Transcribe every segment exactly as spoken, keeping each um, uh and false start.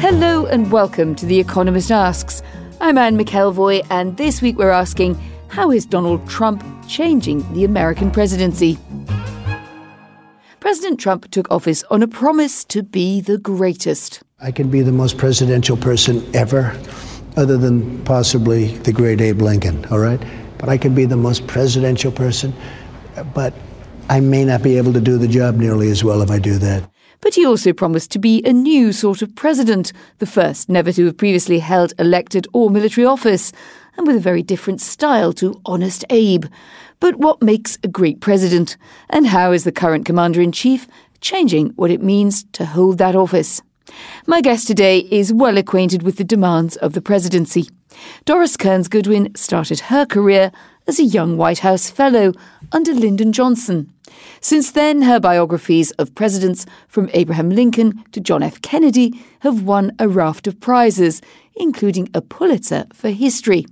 Hello and welcome to The Economist Asks. I'm Anne McElvoy, and this week we're asking, how is Donald Trump changing the American presidency? President Trump took office on a promise to be the greatest. I can be the most presidential person ever, other than possibly the great Abe Lincoln, all right? But I can be the most presidential person, but I may not be able to do the job nearly as well if I do that. But he also promised to be a new sort of president, the first never to have previously held elected or military office, and with a very different style to Honest Abe. But what makes a great president? And how is the current commander-in-chief changing what it means to hold that office? My guest today is well acquainted with the demands of the presidency. Doris Kearns Goodwin started her career as a young White House fellow under Lyndon Johnson. Since then, her biographies of presidents from Abraham Lincoln to John F. Kennedy have won a raft of prizes, including a Pulitzer for history.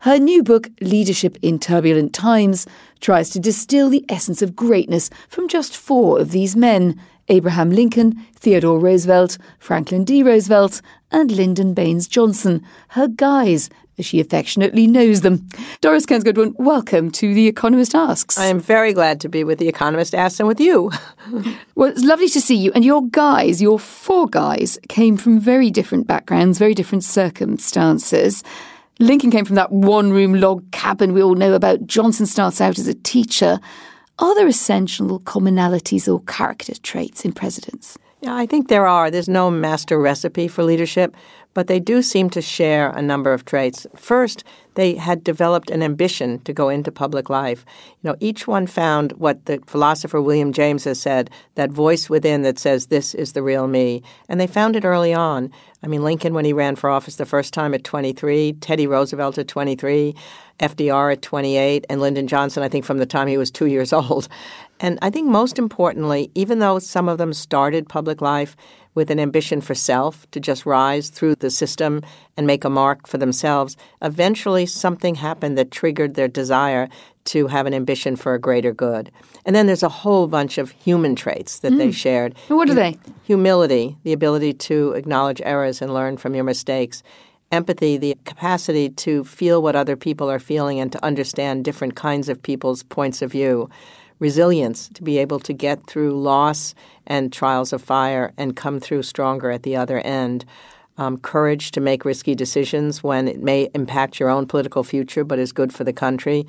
Her new book, Leadership in Turbulent Times, tries to distill the essence of greatness from just four of these men: Abraham Lincoln, Theodore Roosevelt, Franklin D. Roosevelt, and Lyndon Baines Johnson, her guys, as she affectionately knows them. Doris Kearns Goodwin, welcome to The Economist Asks. I am very glad to be with The Economist Asks and with you. Well, it's lovely to see you. And your guys, your four guys, came from very different backgrounds, very different circumstances. Lincoln came from that one-room log cabin we all know about. Johnson starts out as a teacher. Are there essential commonalities or character traits in presidents? Yeah, I think there are. There's no master recipe for leadership, but they do seem to share a number of traits. First, they had developed an ambition to go into public life. You know, each one found what the philosopher William James has said, that voice within that says, this is the real me. And they found it early on. I mean, Lincoln, when he ran for office the first time at twenty-three, Teddy Roosevelt at twenty-three, F D R at twenty-eight, and Lyndon Johnson, I think, from the time he was two years old. And I think most importantly, even though some of them started public life with an ambition for self to just rise through the system and make a mark for themselves, eventually something happened that triggered their desire to have an ambition for a greater good. And then there's a whole bunch of human traits that mm. they shared. And what are they? Humility, the ability to acknowledge errors and learn from your mistakes. Empathy, the capacity to feel what other people are feeling and to understand different kinds of people's points of view. Resilience, to be able to get through loss and trials of fire and come through stronger at the other end. Um, courage to make risky decisions when it may impact your own political future but is good for the country.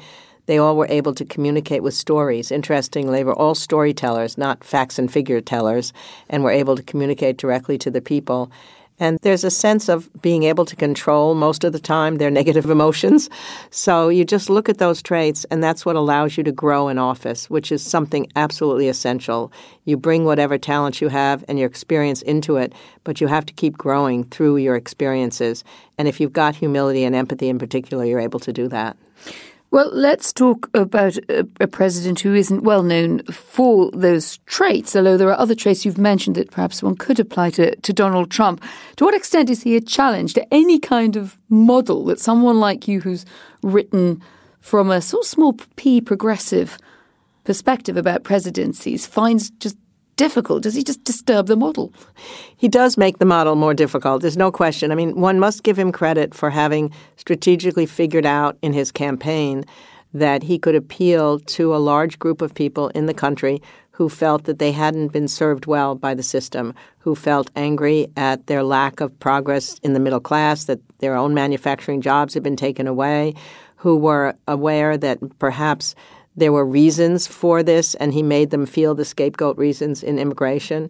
They all were able to communicate with stories. Interestingly, they were all storytellers, not facts and figure tellers, and were able to communicate directly to the people. And there's a sense of being able to control most of the time their negative emotions. So you just look at those traits, and that's what allows you to grow in office, which is something absolutely essential. You bring whatever talent you have and your experience into it, but you have to keep growing through your experiences. And if you've got humility and empathy in particular, you're able to do that. Well, let's talk about a, a president who isn't well known for those traits, although there are other traits you've mentioned that perhaps one could apply to, to Donald Trump. To what extent is he a challenge to any kind of model that someone like you, who's written from a sort of small p progressive perspective about presidencies, finds just difficult? Does he just disturb the model? He does make the model more difficult. There's no question. I mean, one must give him credit for having strategically figured out in his campaign that he could appeal to a large group of people in the country who felt that they hadn't been served well by the system, who felt angry at their lack of progress in the middle class, that their own manufacturing jobs had been taken away, who were aware that perhaps there were reasons for this, and he made them feel the scapegoat reasons in immigration.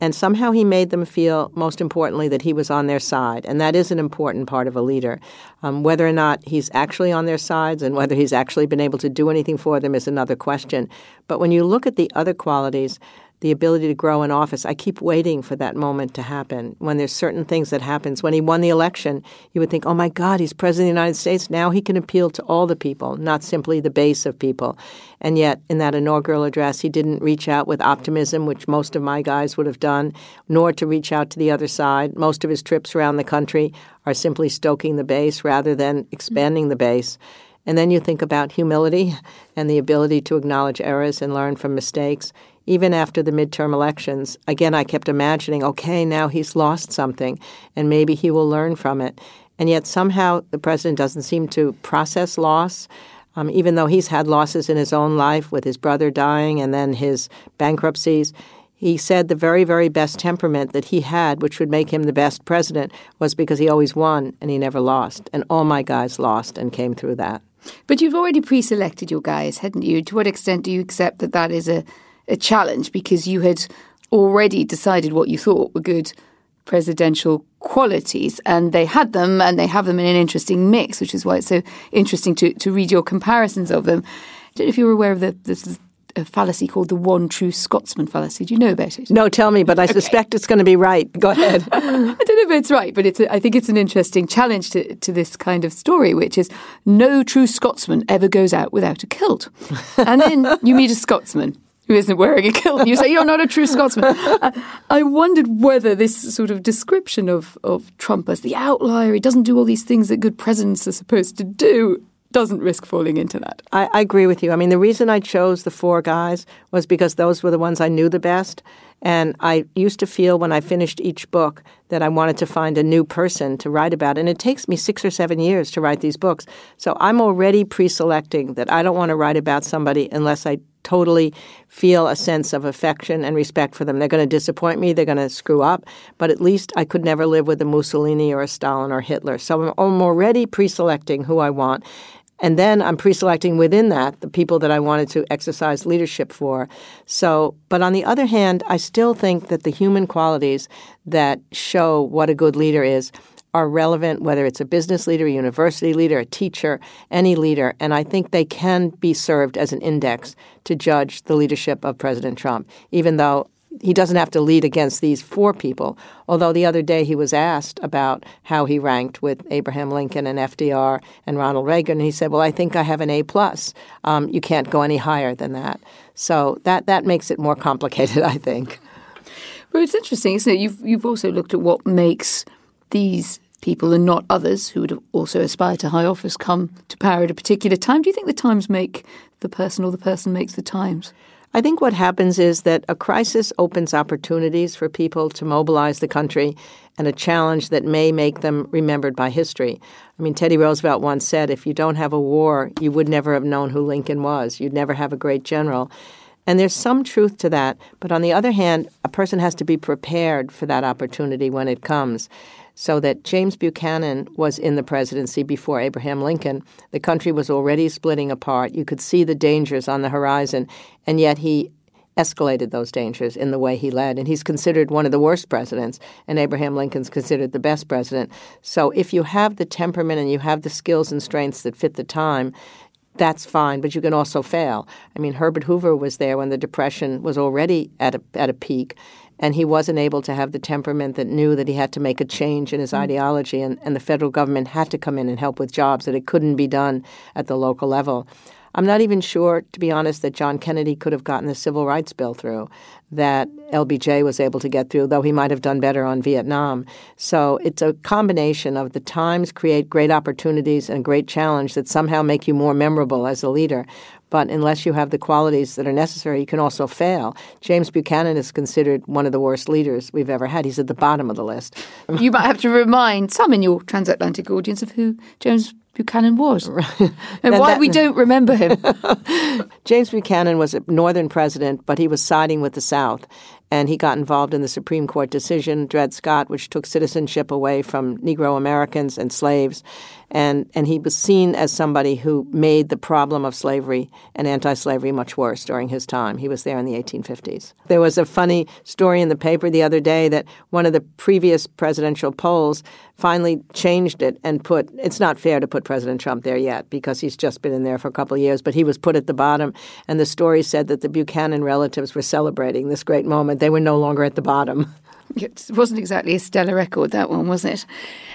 And somehow he made them feel, most importantly, that he was on their side. And that is an important part of a leader. Um, whether or not he's actually on their sides and whether he's actually been able to do anything for them is another question. But when you look at the other qualities, the ability to grow in office, I keep waiting for that moment to happen when there's certain things that happens. When he won the election, you would think, oh, my God, he's president of the United States. Now he can appeal to all the people, not simply the base of people. And yet in that inaugural address, he didn't reach out with optimism, which most of my guys would have done, nor to reach out to the other side. Most of his trips around the country are simply stoking the base rather than expanding the base. And then you think about humility and the ability to acknowledge errors and learn from mistakes. Even after the midterm elections, again, I kept imagining, okay, now he's lost something, and maybe he will learn from it. And yet somehow the president doesn't seem to process loss, um, even though he's had losses in his own life with his brother dying and then his bankruptcies. He said the very, very best temperament that he had, which would make him the best president, was because he always won and he never lost. And all my guys lost and came through that. But you've already pre-selected your guys, hadn't you? To what extent do you accept that that is a... a challenge because you had already decided what you thought were good presidential qualities and they had them and they have them in an interesting mix, which is why it's so interesting to, to read your comparisons of them. I don't know if you were aware of the, this a fallacy called the one true Scotsman fallacy. Do you know about it? No, tell me, but I okay. suspect it's going to be right. Go ahead. I don't know if it's right, but it's a, I think it's an interesting challenge to, to this kind of story, which is no true Scotsman ever goes out without a kilt. And then you meet a Scotsman who isn't wearing a kilt, and you say, you're not a true Scotsman. uh, I wondered whether this sort of description of, of Trump as the outlier, he doesn't do all these things that good presidents are supposed to do, doesn't risk falling into that. I, I agree with you. I mean, the reason I chose the four guys was because those were the ones I knew the best. And I used to feel when I finished each book that I wanted to find a new person to write about. And it takes me six or seven years to write these books. So I'm already pre-selecting that I don't want to write about somebody unless I totally feel a sense of affection and respect for them. They're going to disappoint me. They're going to screw up. But at least I could never live with a Mussolini or a Stalin or Hitler. So I'm already pre-selecting who I want. And then I'm pre-selecting within that the people that I wanted to exercise leadership for. So, but on the other hand, I still think that the human qualities that show what a good leader is are relevant, whether it's a business leader, a university leader, a teacher, any leader. And I think they can be served as an index to judge the leadership of President Trump, even though he doesn't have to lead against these four people. Although the other day he was asked about how he ranked with Abraham Lincoln and F D R and Ronald Reagan. And he said, well, I think I have an A plus. Um, you can't go any higher than that. So that, that makes it more complicated, I think. Well, it's interesting, isn't it? You've, you've also looked at what makes these people and not others who would also aspire to high office come to power at a particular time. Do you think the times make the person or the person makes the times? I think what happens is that a crisis opens opportunities for people to mobilize the country and a challenge that may make them remembered by history. I mean, Teddy Roosevelt once said, if you don't have a war, you would never have known who Lincoln was. You'd never have a great general. And there's some truth to that. But on the other hand, a person has to be prepared for that opportunity when it comes. So that James Buchanan was in the presidency before Abraham Lincoln. The country was already splitting apart. You could see the dangers on the horizon, and yet he escalated those dangers in the way he led. And he's considered one of the worst presidents, and Abraham Lincoln's considered the best president. So if you have the temperament and you have the skills and strengths that fit the time, that's fine, but you can also fail. I mean, Herbert Hoover was there when the Depression was already at a, at a peak. And he wasn't able to have the temperament that knew that he had to make a change in his ideology. And, and the federal government had to come in and help with jobs, that it couldn't be done at the local level. I'm not even sure, to be honest, that John Kennedy could have gotten the Civil Rights Bill through, that L B J was able to get through, though he might have done better on Vietnam. So it's a combination of the times create great opportunities and great challenge that somehow make you more memorable as a leader. But unless you have the qualities that are necessary, you can also fail. James Buchanan is considered one of the worst leaders we've ever had. He's at the bottom of the list. You might have to remind some in your transatlantic audience of who James Buchanan was and that, why that, we don't remember him. James Buchanan was a northern president, but he was siding with the South. And he got involved in the Supreme Court decision, Dred Scott, which took citizenship away from Negro Americans and slaves. And and he was seen as somebody who made the problem of slavery and anti-slavery much worse during his time. He was there in the eighteen fifties. There was a funny story in the paper the other day that one of the previous presidential polls finally changed it and put, it's not fair to put President Trump there yet because he's just been in there for a couple of years, but he was put at the bottom. And the story said that the Buchanan relatives were celebrating this great moment. They were no longer at the bottom. It wasn't exactly a stellar record, that one, was it?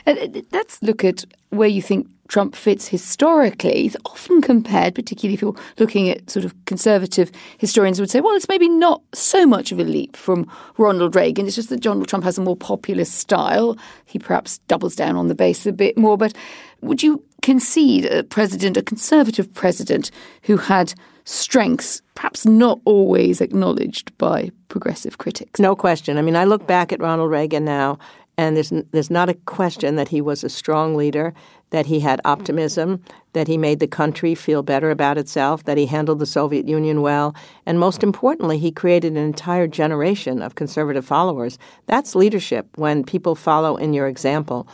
And let's look at where you think Trump fits historically. He's often compared, particularly if you're looking at sort of conservative historians would say, well, it's maybe not so much of a leap from Ronald Reagan. It's just that Donald Trump has a more popular style. He perhaps doubles down on the base a bit more. But would you concede a president, a conservative president, who had strengths perhaps not always acknowledged by progressive critics? No question. I mean, I look back at Ronald Reagan now, and there's there's not a question that he was a strong leader, that he had optimism, that he made the country feel better about itself, that he handled the Soviet Union well, and most importantly, he created an entire generation of conservative followers. That's leadership, when people follow in your example.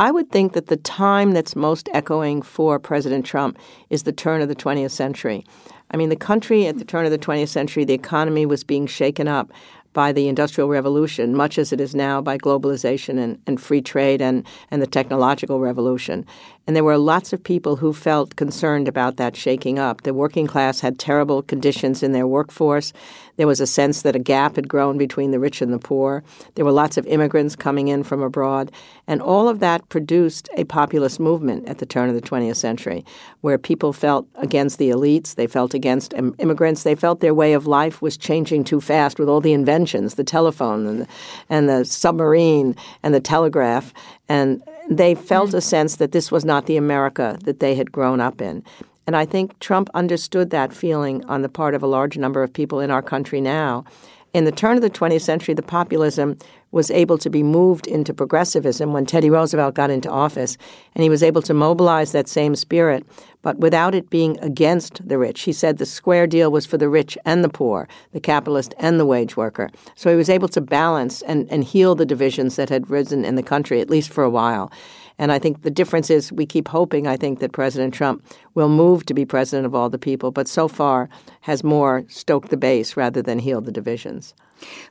I would think that the time that's most echoing for President Trump is the turn of the twentieth century. I mean, the country at the turn of the twentieth century, the economy was being shaken up by the Industrial Revolution, much as it is now by globalization and, and free trade and, and the technological revolution. And there were lots of people who felt concerned about that shaking up. The working class had terrible conditions in their workforce. There was a sense that a gap had grown between the rich and the poor. There were lots of immigrants coming in from abroad. And all of that produced a populist movement at the turn of the twentieth century, where people felt against the elites, they felt against immigrants, they felt their way of life was changing too fast with all the inventions, the telephone and the, and the submarine and the telegraph. And they felt a sense that this was not the America that they had grown up in. And I think Trump understood that feeling on the part of a large number of people in our country now. In the turn of the twentieth century, the populism was able to be moved into progressivism when Teddy Roosevelt got into office, and he was able to mobilize that same spirit, but without it being against the rich. He said the square deal was for the rich and the poor, the capitalist and the wage worker. So he was able to balance and, and heal the divisions that had risen in the country, at least for a while. And I think the difference is we keep hoping, I think, that President Trump will move to be president of all the people, but so far has more stoked the base rather than healed the divisions.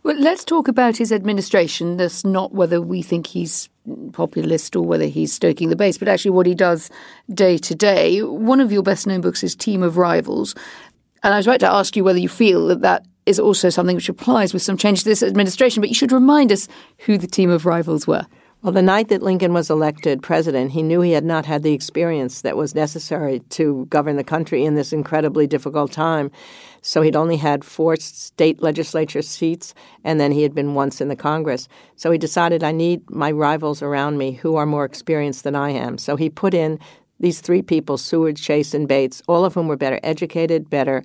Well, let's talk about his administration. That's not whether we think he's populist or whether he's stoking the base, but actually what he does day to day. One of your best-known books is Team of Rivals. And I was about to ask you whether you feel that that is also something which applies with some change to this administration, but you should remind us who the Team of Rivals were. Well, the night that Lincoln was elected president, he knew he had not had the experience that was necessary to govern the country in this incredibly difficult time. So he'd only had four state legislature seats, and then he had been once in the Congress. So he decided, I need my rivals around me who are more experienced than I am. So he put in these three people, Seward, Chase, and Bates, all of whom were better educated, better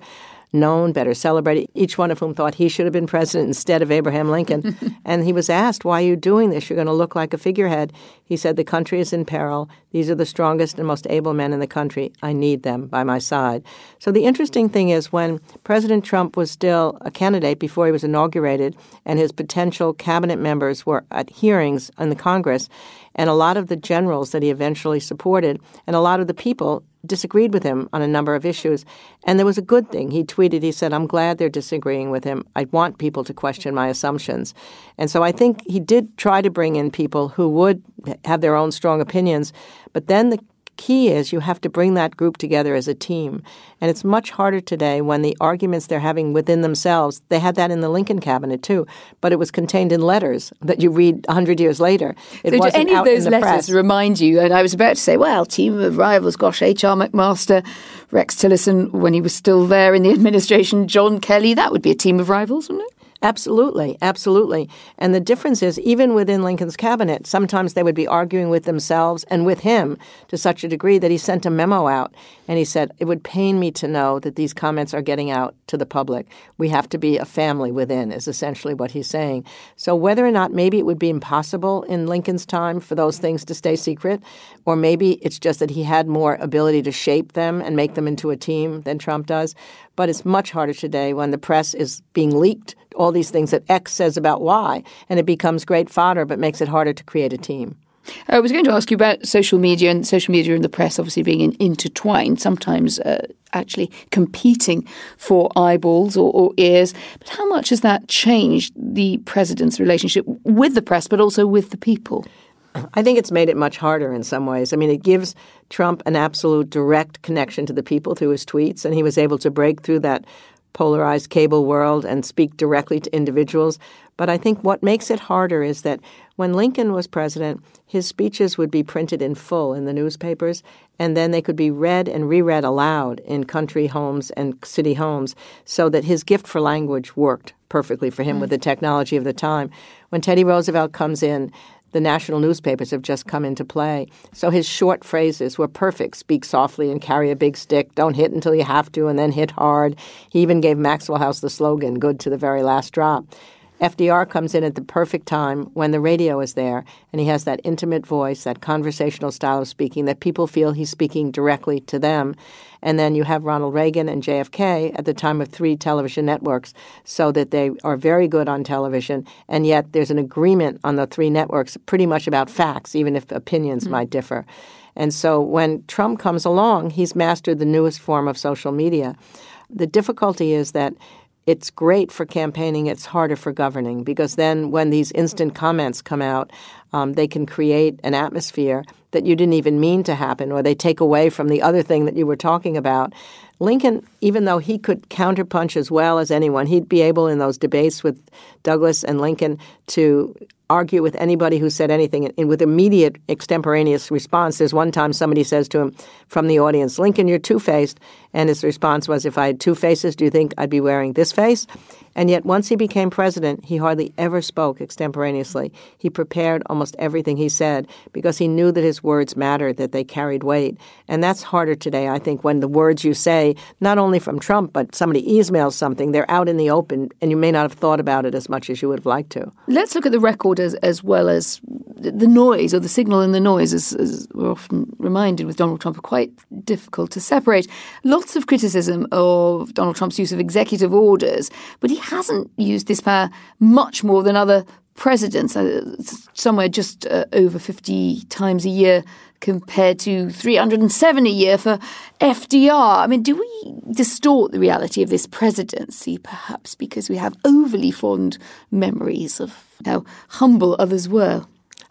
known, better celebrated, each one of whom thought he should have been president instead of Abraham Lincoln. And he was asked, why are you doing this? You're going to look like a figurehead. He said, the country is in peril. These are the strongest and most able men in the country. I need them by my side. So the interesting thing is when President Trump was still a candidate before he was inaugurated and his potential cabinet members were at hearings in the Congress, and a lot of the generals that he eventually supported and a lot of the people disagreed with him on a number of issues. And there was a good thing. He tweeted, he said, I'm glad they're disagreeing with him. I want people to question my assumptions. And so I think he did try to bring in people who would have their own strong opinions. But then the key is you have to bring that group together as a team. And it's much harder today when the arguments they're having within themselves, they had that in the Lincoln cabinet too, but it was contained in letters that you read one hundred years later. It so wasn't do any out of those letters press. Remind you, and I was about to say, well, Team of Rivals, gosh, H R McMaster, Rex Tillerson, when he was still there in the administration, John Kelly, that would be a team of rivals, wouldn't it? Absolutely, absolutely. And the difference is, even within Lincoln's cabinet, sometimes they would be arguing with themselves and with him to such a degree that he sent a memo out and he said, it would pain me to know that these comments are getting out to the public. We have to be a family within is essentially what he's saying. So whether or not maybe it would be impossible in Lincoln's time for those things to stay secret, or maybe it's just that he had more ability to shape them and make them into a team than Trump does. But it's much harder today when the press is being leaked, all these things that X says about Y, and it becomes great fodder but makes it harder to create a team. I was going to ask you about social media and social media and the press obviously being in, intertwined, sometimes uh, actually competing for eyeballs or, or ears. But how much has that changed the president's relationship with the press, but also with the people? I think it's made it much harder in some ways. I mean, it gives Trump an absolute direct connection to the people through his tweets, and he was able to break through that polarized cable world and speak directly to individuals. But I think what makes it harder is that when Lincoln was president, his speeches would be printed in full in the newspapers, and then they could be read and reread aloud in country homes and city homes, so that his gift for language worked perfectly for him mm. with the technology of the time. When Teddy Roosevelt comes in, the national newspapers have just come into play. So his short phrases were perfect. Speak softly and carry a big stick. Don't hit until you have to and then hit hard. He even gave Maxwell House the slogan, good to the very last drop. F D R comes in at the perfect time when the radio is there, and he has that intimate voice, that conversational style of speaking that people feel he's speaking directly to them. And then you have Ronald Reagan and J F K at the time of three television networks, so that they are very good on television. And yet there's an agreement on the three networks pretty much about facts, even if opinions mm-hmm. might differ. And so when Trump comes along, he's mastered the newest form of social media. The difficulty is that it's great for campaigning. It's harder for governing, because then when these instant comments come out, um, they can create an atmosphere that you didn't even mean to happen, or they take away from the other thing that you were talking about. Lincoln, even though he could counterpunch as well as anyone, he'd be able in those debates with Douglas and Lincoln to argue with anybody who said anything, and with immediate extemporaneous response. There's one time somebody says to him from the audience, "Lincoln, you're two-faced." And his response was, "If I had two faces, do you think I'd be wearing this face?" And yet once he became president, he hardly ever spoke extemporaneously. He prepared almost everything he said because he knew that his words mattered, that they carried weight. And that's harder today, I think, when the words you say, not only from Trump, but somebody emails something, they're out in the open, and you may not have thought about it as much as you would have liked to. Let's look at the record as, as well as the noise, or the signal and the noise, as, as we're often reminded with Donald Trump, are quite difficult to separate. Lots of criticism of Donald Trump's use of executive orders, but he hasn't used this power much more than other presidents, uh, somewhere just uh, over fifty times a year compared to three hundred seven a year for F D R. I mean, do we distort the reality of this presidency, perhaps, because we have overly fond memories of how humble others were?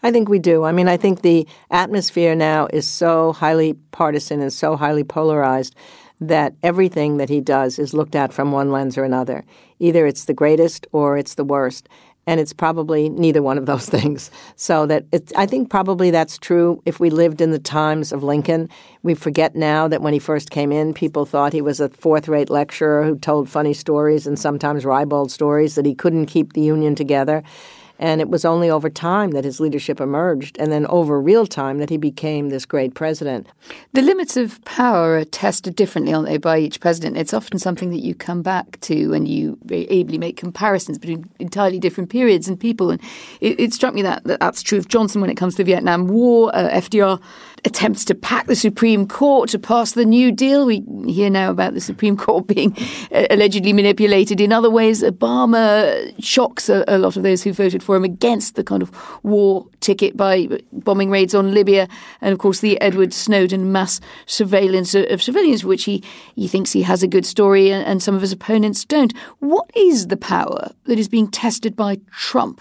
I think we do. I mean, I think the atmosphere now is so highly partisan and so highly polarized that everything that he does is looked at from one lens or another. Either it's the greatest or it's the worst. And it's probably neither one of those things. So that it's, I think probably that's true if we lived in the times of Lincoln. We forget now that when he first came in, people thought he was a fourth-rate lecturer who told funny stories and sometimes ribald stories, that he couldn't keep the Union together. And it was only over time that his leadership emerged, and then over real time that he became this great president. The limits of power are tested differently, aren't they, by each president? It's often something that you come back to, and you very ably make comparisons between entirely different periods and people. And it, it struck me that, that that's true of Johnson when it comes to the Vietnam War. uh, F D R attempts to pack the Supreme Court to pass the New Deal. We hear now about the Supreme Court being uh, allegedly manipulated in other ways. Obama shocks a, a lot of those who voted for him against the kind of war ticket by bombing raids on Libya, and of course the Edward Snowden mass surveillance of civilians, for which he, he thinks he has a good story and, and some of his opponents don't. What is the power that is being tested by Trump?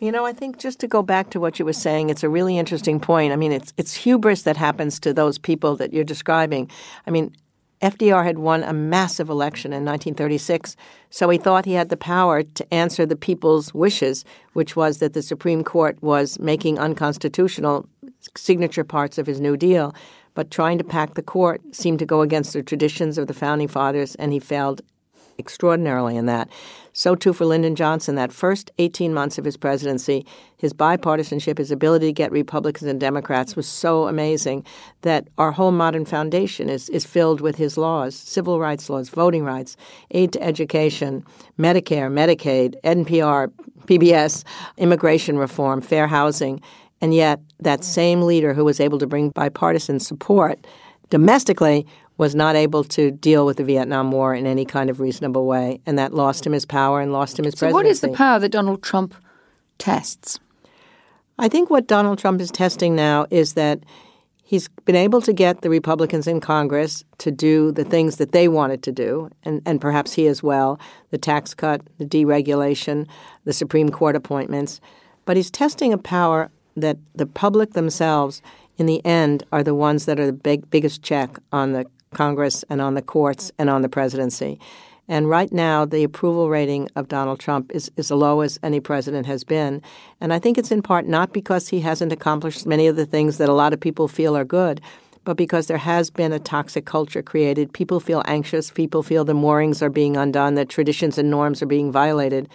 You know, I think just to go back to what you were saying, it's a really interesting point. I mean, it's it's hubris that happens to those people that you're describing. I mean, F D R had won a massive election in nineteen thirty-six, so he thought he had the power to answer the people's wishes, which was that the Supreme Court was making unconstitutional signature parts of his New Deal. But trying to pack the court seemed to go against the traditions of the Founding Fathers, and he failed extraordinarily in that. So too for Lyndon Johnson. That first eighteen months of his presidency, his bipartisanship, his ability to get Republicans and Democrats was so amazing that our whole modern foundation is, is filled with his laws, civil rights laws, voting rights, aid to education, Medicare, Medicaid, N P R, P B S, immigration reform, fair housing. And yet that same leader who was able to bring bipartisan support domestically was not able to deal with the Vietnam War in any kind of reasonable way, and that lost him his power and lost him his presidency. So what is the power that Donald Trump tests? I think what Donald Trump is testing now is that he's been able to get the Republicans in Congress to do the things that they wanted to do, and, and perhaps he as well, the tax cut, the deregulation, the Supreme Court appointments. But he's testing a power that the public themselves, in the end, are the ones that are the big, biggest check on the Congress and on the courts and on the presidency. And right now, the approval rating of Donald Trump is as low as any president has been. And I think it's in part not because he hasn't accomplished many of the things that a lot of people feel are good, but because there has been a toxic culture created. People feel anxious. People feel the moorings are being undone, that traditions and norms are being violated.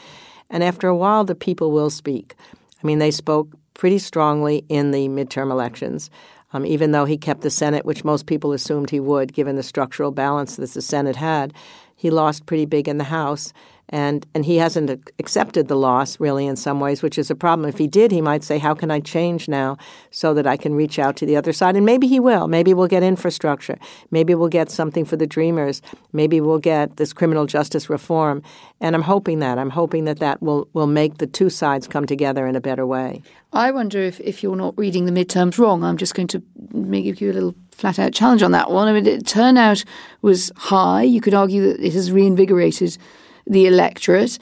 And after a while, the people will speak. I mean, they spoke pretty strongly in the midterm elections. Um, even though he kept the Senate, which most people assumed he would, given the structural balance that the Senate had, he lost pretty big in the House, and, and he hasn't accepted the loss, really, in some ways, which is a problem. If he did, he might say, how can I change now so that I can reach out to the other side? And maybe he will. Maybe we'll get infrastructure. Maybe we'll get something for the Dreamers. Maybe we'll get this criminal justice reform. And I'm hoping that. I'm hoping that that will, will make the two sides come together in a better way. I wonder if, if you're not reading the midterms wrong. I'm just going to give you a little flat-out challenge on that one. I mean, it, turnout was high. You could argue that it has reinvigorated the electorate.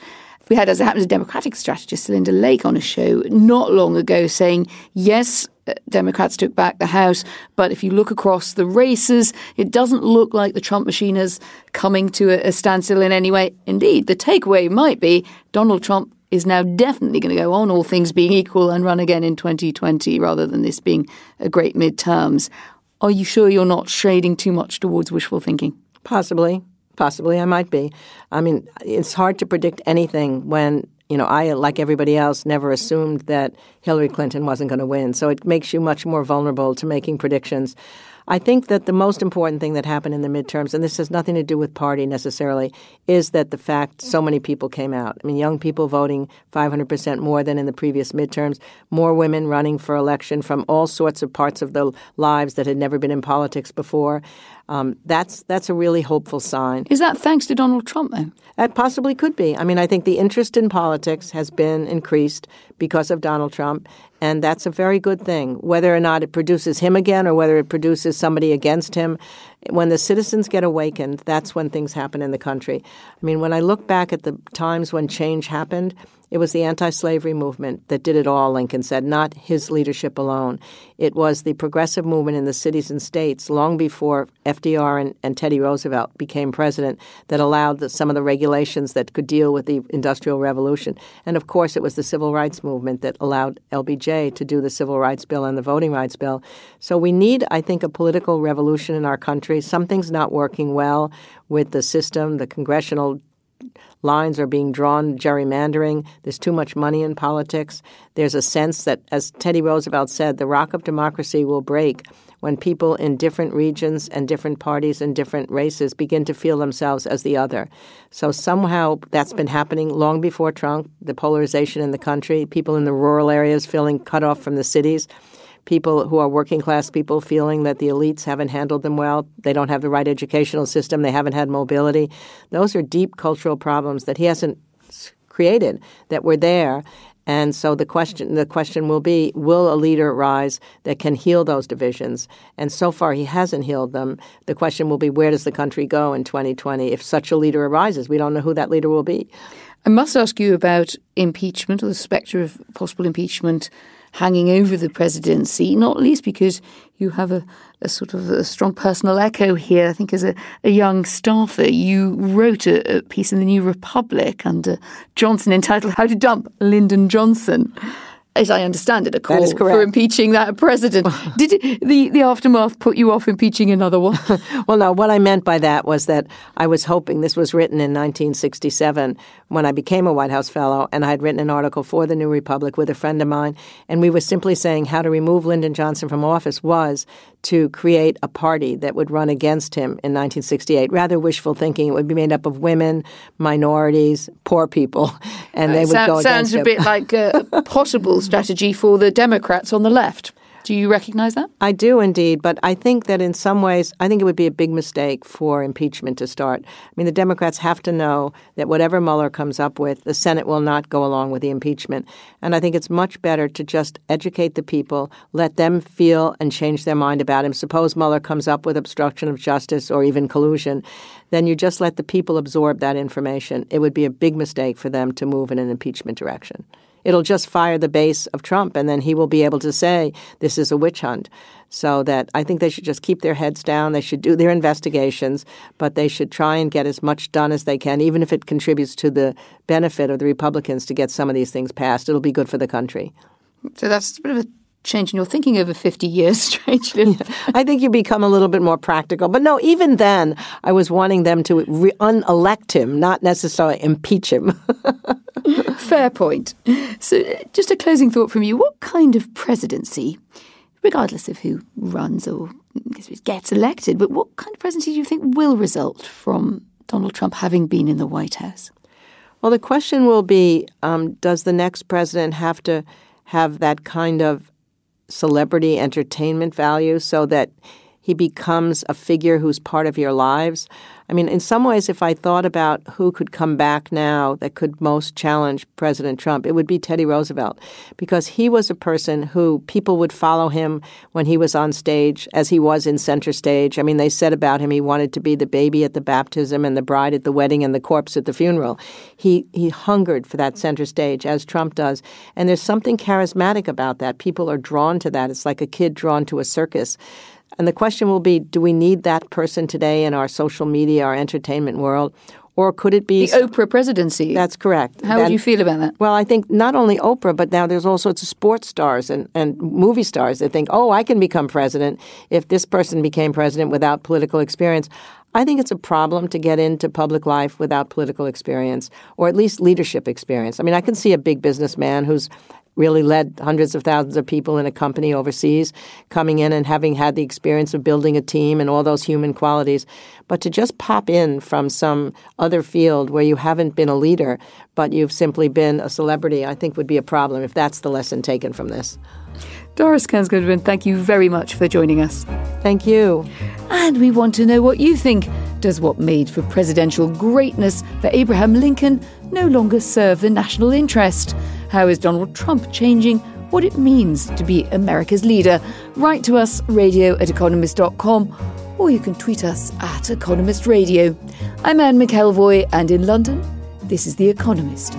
We had, as it happens, a Democratic strategist, Celinda Lake, on a show not long ago saying, yes, Democrats took back the House, but if you look across the races, it doesn't look like the Trump machine is coming to a, a standstill in any way. Indeed, the takeaway might be Donald Trump is now definitely going to go on, all things being equal, and run again in twenty twenty rather than this being a great midterms. Are you sure you're not shading too much towards wishful thinking? Possibly. Possibly I might be. I mean, it's hard to predict anything when, you know, I, like everybody else, never assumed that Hillary Clinton wasn't going to win. So it makes you much more vulnerable to making predictions. I think that the most important thing that happened in the midterms, and this has nothing to do with party necessarily, is that the fact so many people came out. I mean, young people voting five hundred percent more than in the previous midterms, more women running for election from all sorts of parts of their lives that had never been in politics before. Um, that's that's a really hopeful sign. Is that thanks to Donald Trump, though? That possibly could be. I mean, I think the interest in politics has been increased because of Donald Trump, and that's a very good thing. Whether or not it produces him again or whether it produces somebody against him, when the citizens get awakened, that's when things happen in the country. I mean, when I look back at the times when change happened, it was the anti-slavery movement that did it all, Lincoln said, not his leadership alone. It was the progressive movement in the cities and states long before F D R and, and Teddy Roosevelt became president that allowed the, some of the regulations that could deal with the Industrial Revolution. And, of course, it was the civil rights movement that allowed L B J to do the Civil Rights Bill and the Voting Rights Bill. So we need, I think, a political revolution in our country. Something's not working well with the system, the congressional lines are being drawn, gerrymandering. There's too much money in politics. There's a sense that, as Teddy Roosevelt said, the rock of democracy will break when people in different regions and different parties and different races begin to feel themselves as the other. So somehow that's been happening long before Trump, the polarization in the country, people in the rural areas feeling cut off from the cities, people who are working class people feeling that the elites haven't handled them well, they don't have the right educational system, they haven't had mobility. Those are deep cultural problems that he hasn't created, that were there. And so the question the question will be, will a leader rise that can heal those divisions? And so far he hasn't healed them. The question will be, where does the country go in twenty twenty if such a leader arises? We don't know who that leader will be. I must ask you about impeachment or the specter of possible impeachment hanging over the presidency, not least because you have a, a sort of a strong personal echo here. I think as a, a young staffer, you wrote a, a piece in the New Republic under Johnson entitled How to Dump Lyndon Johnson. As I understand it, a call for impeaching that president. Did it, the, the aftermath put you off impeaching another one? Well, no, what I meant by that was that I was hoping, this was written in nineteen sixty-seven when I became a White House fellow, and I had written an article for the New Republic with a friend of mine, and we were simply saying how to remove Lyndon Johnson from office was to create a party that would run against him in nineteen sixty-eight. Rather wishful thinking. It would be made up of women, minorities, poor people, and uh, they would sound, go against him. Sounds a bit like a possible strategy for the Democrats on the left. Do you recognize that? I do indeed, but I think that in some ways, I think it would be a big mistake for impeachment to start. I mean, the Democrats have to know that whatever Mueller comes up with, the Senate will not go along with the impeachment. And I think it's much better to just educate the people, let them feel and change their mind about him. Suppose Mueller comes up with obstruction of justice or even collusion, then you just let the people absorb that information. It would be a big mistake for them to move in an impeachment direction. It'll just fire the base of Trump, and then he will be able to say this is a witch hunt. So that I think they should just keep their heads down. They should do their investigations, but they should try and get as much done as they can, even if it contributes to the benefit of the Republicans to get some of these things passed. It'll be good for the country. So that's a bit of a change in your thinking over fifty years, strangely. I think you become a little bit more practical. But no, even then, I was wanting them to re- unelect him, not necessarily impeach him. Fair point. So just a closing thought from you. What kind of presidency, regardless of who runs or gets elected, but what kind of presidency do you think will result from Donald Trump having been in the White House? Well, the question will be, um, does the next president have to have that kind of celebrity entertainment value so that he becomes a figure who's part of your lives? I mean, in some ways, if I thought about who could come back now that could most challenge President Trump, it would be Teddy Roosevelt, because he was a person who people would follow him when he was on stage, as he was in center stage. I mean, they said about him he wanted to be the baby at the baptism and the bride at the wedding and the corpse at the funeral. He he hungered for that center stage, as Trump does. And there's something charismatic about that. People are drawn to that. It's like a kid drawn to a circus. And the question will be, do we need that person today in our social media, our entertainment world? Or could it be... The Oprah presidency. That's correct. How that, would you feel about that? Well, I think not only Oprah, but now there's all sorts of sports stars and, and movie stars that think, oh, I can become president if this person became president without political experience. I think it's a problem to get into public life without political experience, or at least leadership experience. I mean, I can see a big businessman who's really led hundreds of thousands of people in a company overseas, coming in and having had the experience of building a team and all those human qualities. But to just pop in from some other field where you haven't been a leader, but you've simply been a celebrity, I think would be a problem if that's the lesson taken from this. Doris Kearns Goodwin, thank you very much for joining us. Thank you. And we want to know what you think. Does what made for presidential greatness for Abraham Lincoln no longer serve the national interest? How is Donald Trump changing what it means to be America's leader? Write to us, radio at economist dot com, or you can tweet us at Economist Radio. I'm Anne McElvoy, and in London, this is The Economist.